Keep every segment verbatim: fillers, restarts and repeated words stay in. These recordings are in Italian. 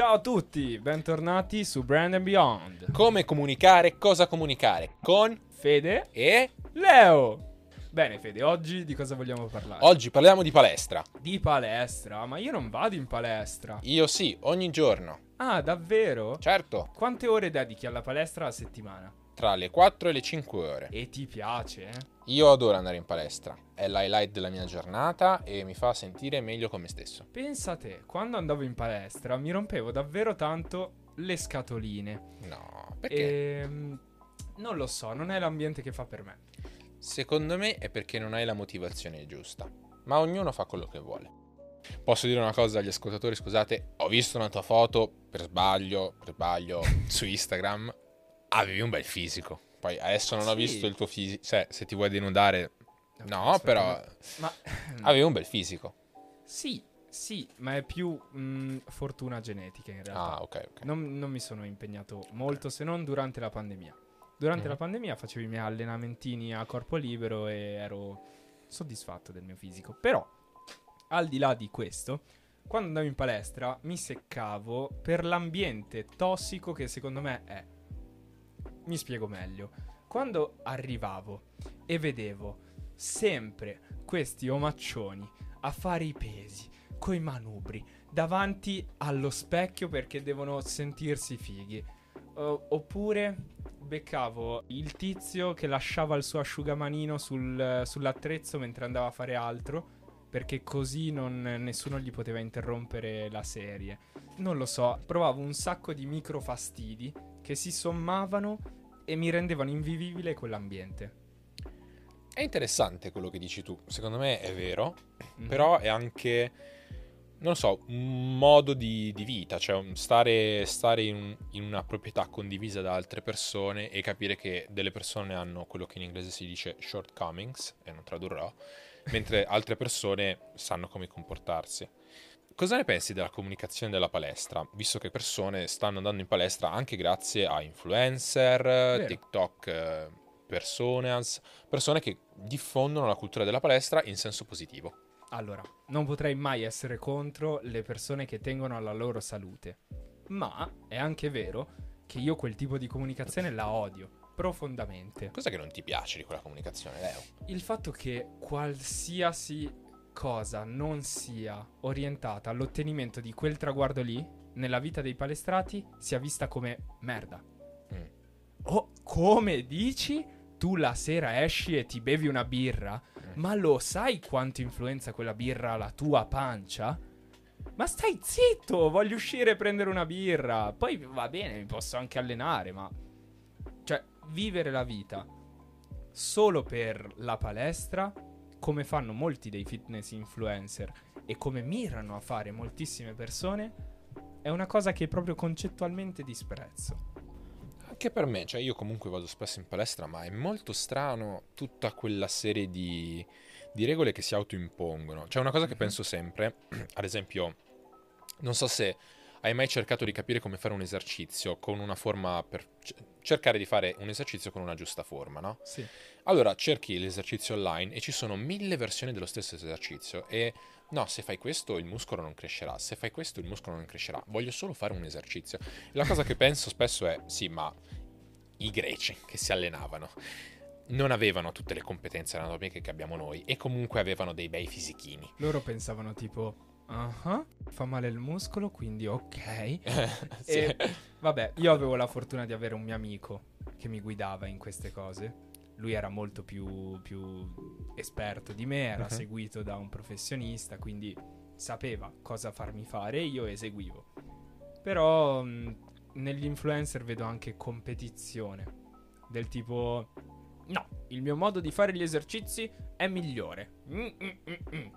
Ciao a tutti, bentornati su Brand and Beyond. Come comunicare, cosa comunicare con Fede e Leo. Bene Fede, oggi di cosa vogliamo parlare? Oggi parliamo di palestra. Di palestra? Ma io non vado in palestra. Io sì, ogni giorno. Ah, davvero? Certo. Quante ore dedichi alla palestra a settimana? Tra le quattro e le cinque ore. E ti piace? Eh? Io adoro andare in palestra, è l'highlight della mia giornata e mi fa sentire meglio con me stesso. Pensa te, quando andavo in palestra mi rompevo davvero tanto le scatoline. No, perché? E, non lo so, non è l'ambiente che fa per me. Secondo me è perché non hai la motivazione giusta, ma ognuno fa quello che vuole. Posso dire una cosa agli ascoltatori, scusate, ho visto una tua foto per sbaglio, per sbaglio su Instagram. Avevi un bel fisico. Poi adesso non sì. ho visto il tuo fisico. Cioè, se ti vuoi denudare. No, no però. Ma... Avevi un bel fisico. Sì, sì, ma è più mh, fortuna genetica in realtà. Ah, ok, ok. Non, non mi sono impegnato molto, okay. Se non durante la pandemia. Durante mm-hmm. la pandemia facevo i miei allenamentini a corpo libero e ero soddisfatto del mio fisico. Però, al di là di questo, quando andavo in palestra mi seccavo per l'ambiente tossico che secondo me è. Mi spiego meglio. Quando arrivavo e vedevo sempre questi omaccioni a fare i pesi, coi manubri, davanti allo specchio perché devono sentirsi fighi, o- oppure beccavo il tizio che lasciava il suo asciugamanino sul, sull'attrezzo mentre andava a fare altro, perché così non, nessuno gli poteva interrompere la serie. Non lo so, provavo un sacco di micro fastidi che si sommavano e mi rendevano invivibile quell'ambiente. È interessante quello che dici tu. Secondo me è vero. Mm-hmm. Però è anche, non so, un modo di, di vita. Cioè stare, stare in, in una proprietà condivisa da altre persone e capire che delle persone hanno quello che in inglese si dice shortcomings, e non tradurrò, mentre altre persone sanno come comportarsi. Cosa ne pensi della comunicazione della palestra? Visto che persone stanno andando in palestra anche grazie a influencer, vero. TikTok, personas, persone che diffondono la cultura della palestra in senso positivo. Allora, non potrei mai essere contro le persone che tengono alla loro salute, ma è anche vero che io quel tipo di comunicazione la odio profondamente. Cosa che non ti piace di quella comunicazione, Leo? Il fatto che qualsiasi cosa non sia orientata all'ottenimento di quel traguardo lì nella vita dei palestrati sia vista come merda. Mm. Oh, come dici? Tu la sera esci e ti bevi una birra, mm. ma lo sai quanto influenza quella birra la tua pancia? Ma stai zitto, voglio uscire e prendere una birra. Poi va bene, mi posso anche allenare, ma cioè vivere la vita solo per la palestra, come fanno molti dei fitness influencer e come mirano a fare moltissime persone, è una cosa che proprio concettualmente disprezzo. Anche per me, cioè io comunque vado spesso in palestra, ma è molto strano tutta quella serie di, di regole che si autoimpongono. Cioè una cosa che penso sempre, ad esempio, non so se hai mai cercato di capire come fare un esercizio con una forma per cercare di fare un esercizio con una giusta forma, no? Sì. Allora cerchi l'esercizio online e ci sono mille versioni dello stesso esercizio e no, se fai questo il muscolo non crescerà, se fai questo il muscolo non crescerà, voglio solo fare un esercizio. La cosa che penso spesso è, sì, ma i greci che si allenavano non avevano tutte le competenze anatomiche che abbiamo noi e comunque avevano dei bei fisichini. Loro pensavano tipo... Uh-huh. Fa male il muscolo, quindi ok. Sì. E, vabbè, io avevo la fortuna di avere un mio amico che mi guidava in queste cose. Lui era molto più, più esperto di me, era uh-huh. seguito da un professionista, quindi sapeva cosa farmi fare e io eseguivo. Però mh, nell'influencer vedo anche competizione del tipo, no, il mio modo di fare gli esercizi è migliore. Mm-mm-mm-mm.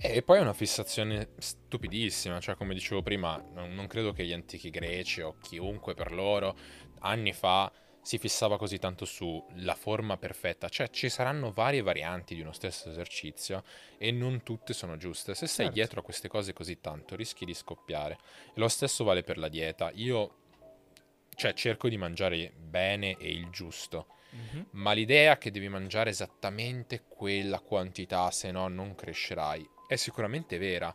E poi è una fissazione stupidissima, cioè come dicevo prima, non credo che gli antichi greci o chiunque per loro anni fa si fissava così tanto sulla forma perfetta, cioè ci saranno varie varianti di uno stesso esercizio e non tutte sono giuste, se stai certo. dietro a queste cose così tanto rischi di scoppiare, e lo stesso vale per la dieta, io cioè cerco di mangiare bene e il giusto. Mm-hmm. Ma l'idea che devi mangiare esattamente quella quantità, se no non crescerai, è sicuramente vera,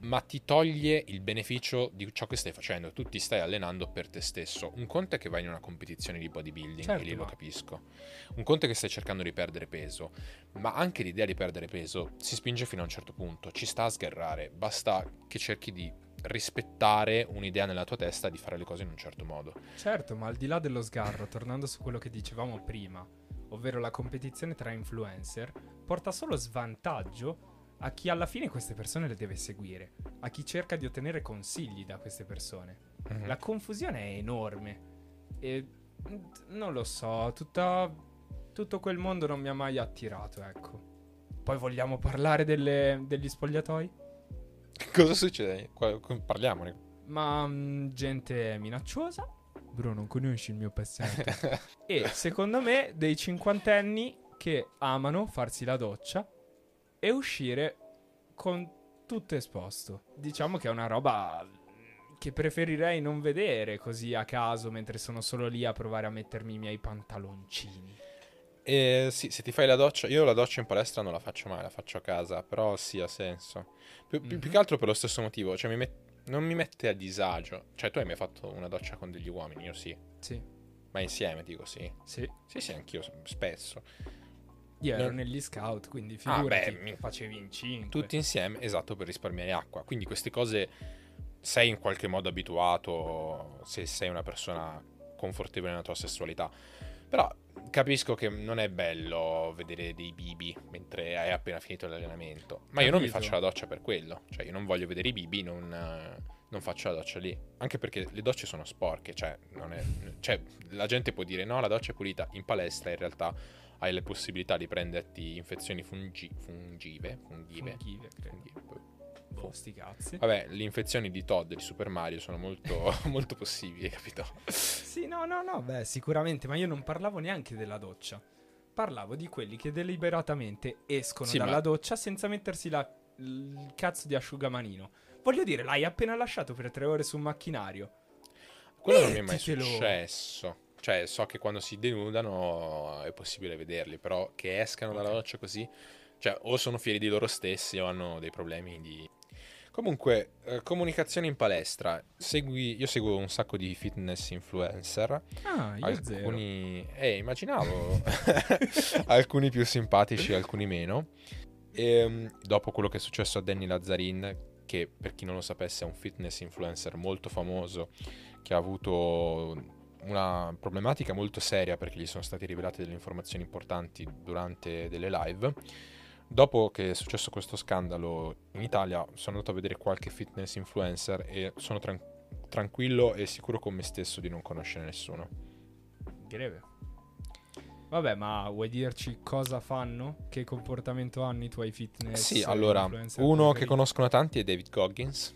ma ti toglie il beneficio di ciò che stai facendo. Tu ti stai allenando per te stesso. Un conto è che vai in una competizione di bodybuilding, certo, e lì lo capisco. Un conto è che stai cercando di perdere peso, ma anche l'idea di perdere peso si spinge fino a un certo punto, ci sta a sgarrare. Basta che cerchi di rispettare un'idea nella tua testa di fare le cose in un certo modo. Certo, ma al di là dello sgarro, tornando su quello che dicevamo prima, ovvero la competizione tra influencer, porta solo svantaggio a chi alla fine queste persone le deve seguire, a chi cerca di ottenere consigli da queste persone. Mm-hmm. La confusione è enorme e non lo so, tutta, tutto quel mondo non mi ha mai attirato, ecco. Poi vogliamo parlare delle, degli spogliatoi? Cosa succede? Parliamone. Ma mh, gente minacciosa. Bro, non conosci il mio passato. E secondo me dei cinquantenni che amano farsi la doccia e uscire con tutto esposto. Diciamo che è una roba che preferirei non vedere così a caso mentre sono solo lì a provare a mettermi i miei pantaloncini. Eh, sì, se ti fai la doccia, io la doccia in palestra non la faccio mai, la faccio a casa, però sì, ha senso. Pi- mm-hmm. Più che altro per lo stesso motivo, cioè mi met- non mi mette a disagio. Cioè tu hai mai fatto una doccia con degli uomini? Io sì. Sì. Ma insieme, dico sì. Sì. Sì, sì, anch'io spesso. Io ero non... negli scout, quindi figurati, ah, beh, mi... facevi in cinque. Tutti insieme, esatto, per risparmiare acqua. Quindi queste cose sei in qualche modo abituato se sei una persona confortevole nella tua sessualità. Però capisco che non è bello vedere dei bibi mentre hai appena finito l'allenamento. Ma capito, io non mi faccio la doccia per quello. Cioè io non voglio vedere i bibi, non, non faccio la doccia lì. Anche perché le docce sono sporche. Cioè, non è, cioè la gente può dire no, la doccia è pulita. In palestra in realtà hai la possibilità di prenderti infezioni fungi, fungive. Fungive. Fungive, fungive. Oh, sti cazzi. Vabbè, le infezioni di Todd e di Super Mario sono molto, molto possibili, capito? Sì, no, no, no, beh, sicuramente, ma io non parlavo neanche della doccia. Parlavo di quelli che deliberatamente escono sì, dalla ma... doccia senza mettersi la, il cazzo di asciugamanino. Voglio dire, l'hai appena lasciato per tre ore su un macchinario. Quello Mettitelo. Non mi è mai successo. Cioè, so che quando si denudano è possibile vederli, però che escano okay. dalla doccia così... Cioè, o sono fieri di loro stessi o hanno dei problemi di... Comunque, eh, comunicazione in palestra. Segui, io seguo un sacco di fitness influencer. Ah, io alcuni... zero. Eh, immaginavo. Alcuni più simpatici, alcuni meno. E, dopo quello che è successo a Danny Lazzarin, che per chi non lo sapesse è un fitness influencer molto famoso, che ha avuto una problematica molto seria perché gli sono state rivelate delle informazioni importanti durante delle live. Dopo che è successo questo scandalo in Italia, sono andato a vedere qualche fitness influencer e sono tran- tranquillo e sicuro con me stesso di non conoscere nessuno. Greve. Vabbè, ma vuoi dirci cosa fanno? Che comportamento hanno i tuoi fitness? Sì, allora, uno che conoscono tanti è David Goggins,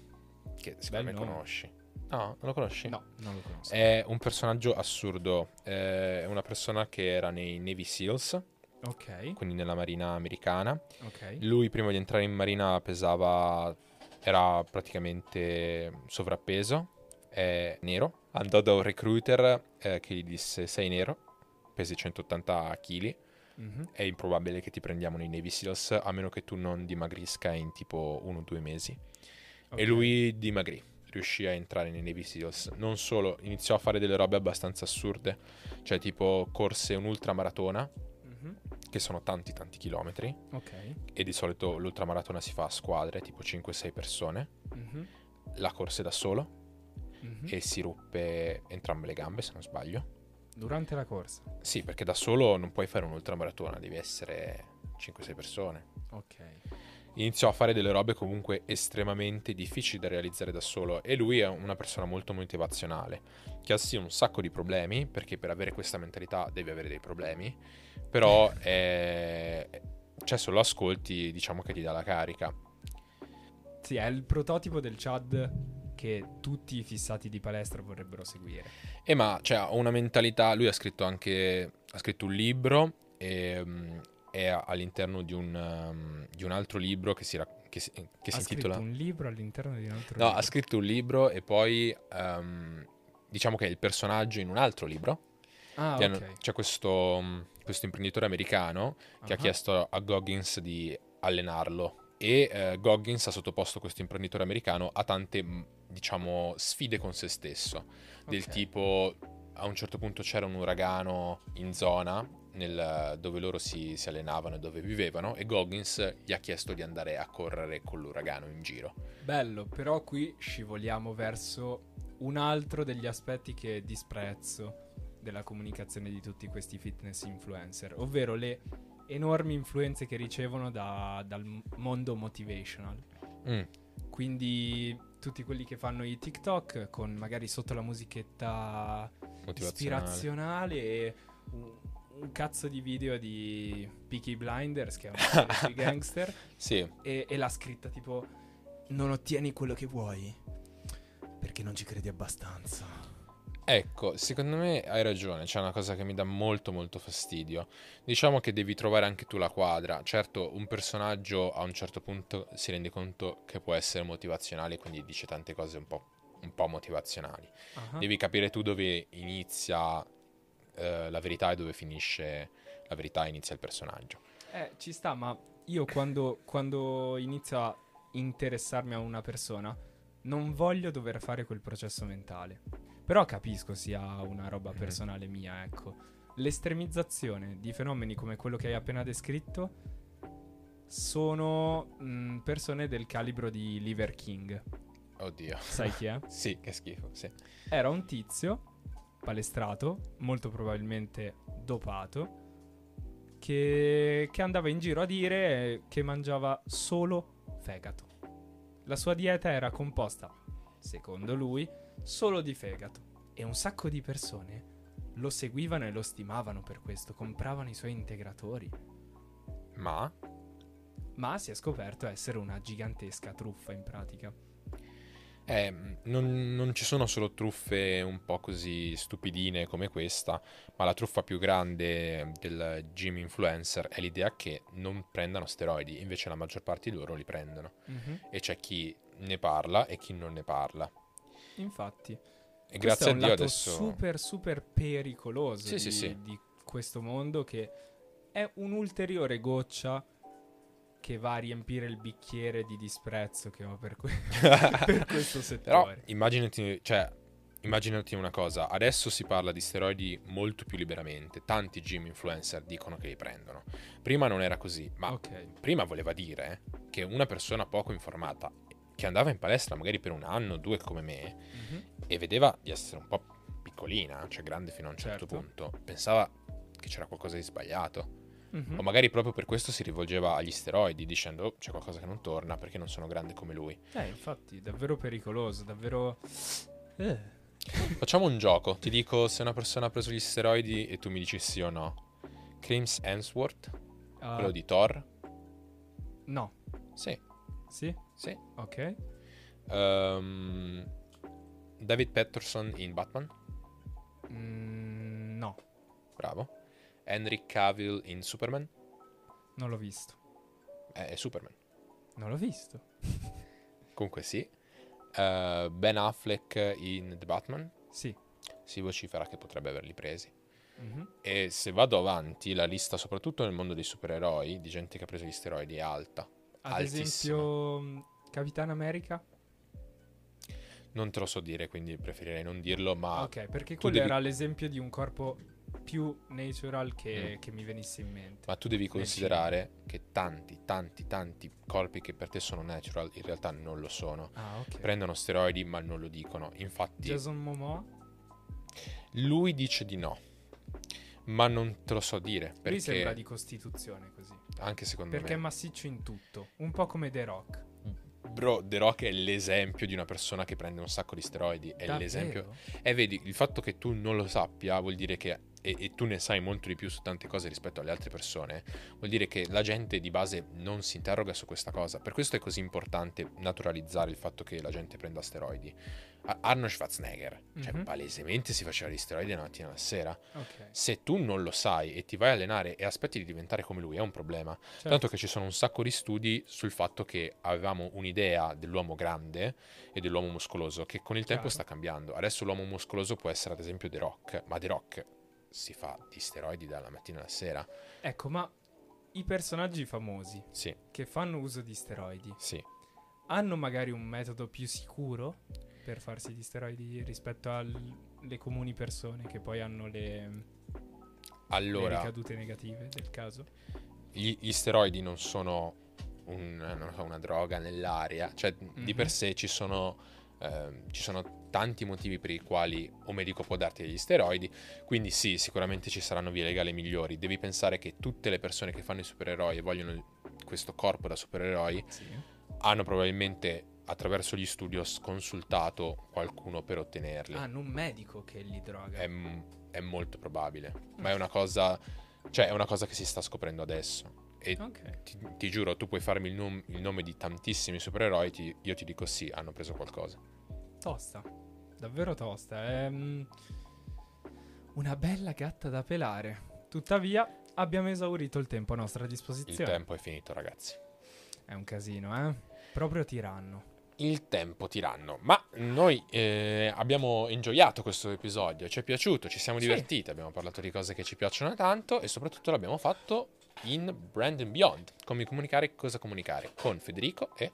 che secondo me conosci. Ah, non lo conosci? No, non lo conosco. È un personaggio assurdo. È una persona che era nei Navy Seals. Ok. Quindi nella marina americana. Ok. Lui prima di entrare in marina pesava, era praticamente sovrappeso, è nero. Andò da un recruiter eh, che gli disse sei nero, pesi centottanta chili, mm-hmm. è improbabile che ti prendiamo nei Navy Seals a meno che tu non dimagrisca in tipo uno o due mesi. Okay. E lui dimagrì, riuscì a entrare nei Navy Seals. Non solo, iniziò a fare delle robe abbastanza assurde, cioè tipo corse un'ultramaratona, mm-hmm. che sono tanti tanti chilometri, okay. e di solito l'ultramaratona si fa a squadre, tipo cinque sei persone, mm-hmm. la corse da solo, mm-hmm. e si ruppe entrambe le gambe, se non sbaglio. Durante la corsa? Sì, perché da solo non puoi fare un'ultramaratona, devi essere cinque sei persone. Ok. Iniziò a fare delle robe comunque estremamente difficili da realizzare da solo, e lui è una persona molto motivazionale, che ha sì un sacco di problemi, perché per avere questa mentalità devi avere dei problemi, però eh, cioè se lo ascolti diciamo che ti dà la carica. Sì, è il prototipo del Chad che tutti i fissati di palestra vorrebbero seguire. Eh ma cioè, ha una mentalità, lui ha scritto anche ha scritto un libro e... è all'interno di un, um, di un altro libro che si, ra- che si, che si intitola... Ha scritto un libro all'interno di un altro no, libro? No, ha scritto un libro e poi um, diciamo che è il personaggio in un altro libro. Ah, ok. Hanno, c'è questo, um, questo imprenditore americano che uh-huh. ha chiesto a Goggins di allenarlo e eh, Goggins ha sottoposto questo imprenditore americano a tante, diciamo, sfide con se stesso, okay. Del tipo, a un certo punto c'era un uragano in zona nel, dove loro si, si allenavano e dove vivevano, e Goggins gli ha chiesto di andare a correre con l'uragano in giro. Bello, però qui scivoliamo verso un altro degli aspetti che disprezzo della comunicazione di tutti questi fitness influencer, ovvero le enormi influenze che ricevono da, dal mondo motivational. Mm. Quindi tutti quelli che fanno i TikTok con magari sotto la musichetta ispirazionale e un, un cazzo di video di Peaky Blinders, che è una serie di gangster, sì. e, e la scritta tipo non ottieni quello che vuoi perché non ci credi abbastanza. Ecco, secondo me hai ragione, c'è una cosa che mi dà molto molto fastidio. Diciamo che devi trovare anche tu la quadra. Certo, un personaggio a un certo punto si rende conto che può essere motivazionale, quindi dice tante cose un po', un po' motivazionali. Uh-huh. Devi capire tu dove inizia eh, la verità e dove finisce la verità e inizia il personaggio. Eh, ci sta, ma io quando, quando inizio a interessarmi a una persona non voglio dover fare quel processo mentale. Però capisco sia una roba personale mia, ecco. L'estremizzazione di fenomeni come quello che hai appena descritto sono mh, persone del calibro di Liver King. Oddio. Sai chi è? Sì, che schifo, sì. Era un tizio palestrato, molto probabilmente dopato, che, che andava in giro a dire che mangiava solo fegato. La sua dieta era composta, secondo lui, solo di fegato, e un sacco di persone lo seguivano e lo stimavano per questo, compravano i suoi integratori. Ma? Ma si è scoperto essere una gigantesca truffa in pratica. Eh, non, non ci sono solo truffe un po' così stupidine come questa, ma la truffa più grande del gym influencer è l'idea che non prendano steroidi, invece la maggior parte di loro li prendono. Mm-hmm. E c'è chi ne parla e chi non ne parla. Infatti, e grazie a Dio adesso è un lato super super pericoloso sì, di, sì, sì. di questo mondo, che è un'ulteriore goccia che va a riempire il bicchiere di disprezzo che ho per, que- per questo settore. Però immaginati, cioè, immaginati una cosa, adesso si parla di steroidi molto più liberamente, tanti gym influencer dicono che li prendono, prima non era così, ma okay. prima voleva dire che una persona poco informata che andava in palestra magari per un anno o due come me, mm-hmm. e vedeva di essere un po' piccolina, cioè grande fino a un certo, certo. punto, pensava che c'era qualcosa di sbagliato, mm-hmm. o magari proprio per questo si rivolgeva agli steroidi dicendo oh, c'è qualcosa che non torna perché non sono grande come lui. Eh, infatti, davvero pericoloso, davvero... Eh. Facciamo un gioco, ti dico se una persona ha preso gli steroidi e tu mi dici sì o no. Chris Hemsworth, uh, quello di Thor? No. Sì. Sì? Sì. Ok. um, David Patterson in Batman? Mm, no. Bravo. Henry Cavill in Superman? Non l'ho visto. Eh, è Superman. Non l'ho visto. Comunque sì. uh, Ben Affleck in The Batman? Sì. Si vocifera che potrebbe averli presi. Mm-hmm. E se vado avanti, la lista soprattutto nel mondo dei supereroi di gente che ha preso gli steroidi è alta. Ad altissimo. Esempio Capitan America? Non te lo so dire, quindi preferirei non dirlo, ma ok, perché quello devi... era l'esempio di un corpo più natural che, mm. che mi venisse in mente. Ma tu devi considerare che tanti, tanti, tanti corpi che per te sono natural in realtà non lo sono. Ah, okay. Prendono steroidi ma non lo dicono. Infatti Jason Momoa? Lui dice di no, ma non te lo so dire perché... Lui sembra di costituzione così. Anche secondo perché me. Perché è massiccio in tutto, un po' come The Rock. Bro, The Rock è l'esempio di una persona che prende un sacco di steroidi. È davvero? L'esempio. E eh, vedi, il fatto che tu non lo sappia vuol dire che e, e tu ne sai molto di più su tante cose rispetto alle altre persone, vuol dire che la gente di base non si interroga su questa cosa. Per questo è così importante naturalizzare il fatto che la gente prenda steroidi. Arnold Schwarzenegger, mm-hmm. cioè palesemente si faceva gli steroidi la mattina alla sera. Okay. Se tu non lo sai e ti vai a allenare e aspetti di diventare come lui, è un problema. Certo. Tanto che ci sono un sacco di studi sul fatto che avevamo un'idea dell'uomo grande e dell'uomo muscoloso che con il tempo Chiaro. Sta cambiando. Adesso l'uomo muscoloso può essere ad esempio The Rock, ma The Rock si fa di steroidi dalla mattina alla sera. Ecco, ma i personaggi famosi, sì, che fanno uso di steroidi, sì, hanno magari un metodo più sicuro per farsi gli steroidi rispetto alle comuni persone che poi hanno le, allora, le ricadute negative del caso? Gli, gli steroidi non sono un, non so, una droga nell'aria, cioè, mm-hmm, di per sé ci sono, eh, ci sono tanti motivi per i quali un medico può darti degli steroidi, quindi sì, sicuramente ci saranno vie legali migliori. Devi pensare che tutte le persone che fanno i supereroi e vogliono il, questo corpo da supereroi, sì, hanno probabilmente attraverso gli studios consultato qualcuno per ottenerli. Ah, non un medico che li droga. È, è molto probabile, mm. ma è una cosa, cioè è una cosa che si sta scoprendo adesso. E okay, ti, ti giuro, tu puoi farmi il, nom- il nome di tantissimi supereroi, ti, io ti dico sì, hanno preso qualcosa. Tosta, davvero tosta. È um, una bella gatta da pelare. Tuttavia abbiamo esaurito il tempo a nostra disposizione. Il tempo è finito, ragazzi. È un casino, eh? Proprio tiranno. Il tempo tiranno. Ma noi eh, abbiamo ingioiato questo episodio, ci è piaciuto, ci siamo divertiti, sì, abbiamo parlato di cose che ci piacciono tanto e soprattutto l'abbiamo fatto in Brand and Beyond. Come comunicare, cosa comunicare, con Federico e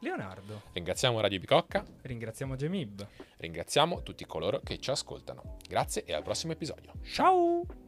Leonardo. Ringraziamo Radio Bicocca, ringraziamo Gemib, ringraziamo tutti coloro che ci ascoltano. Grazie e al prossimo episodio. Ciao!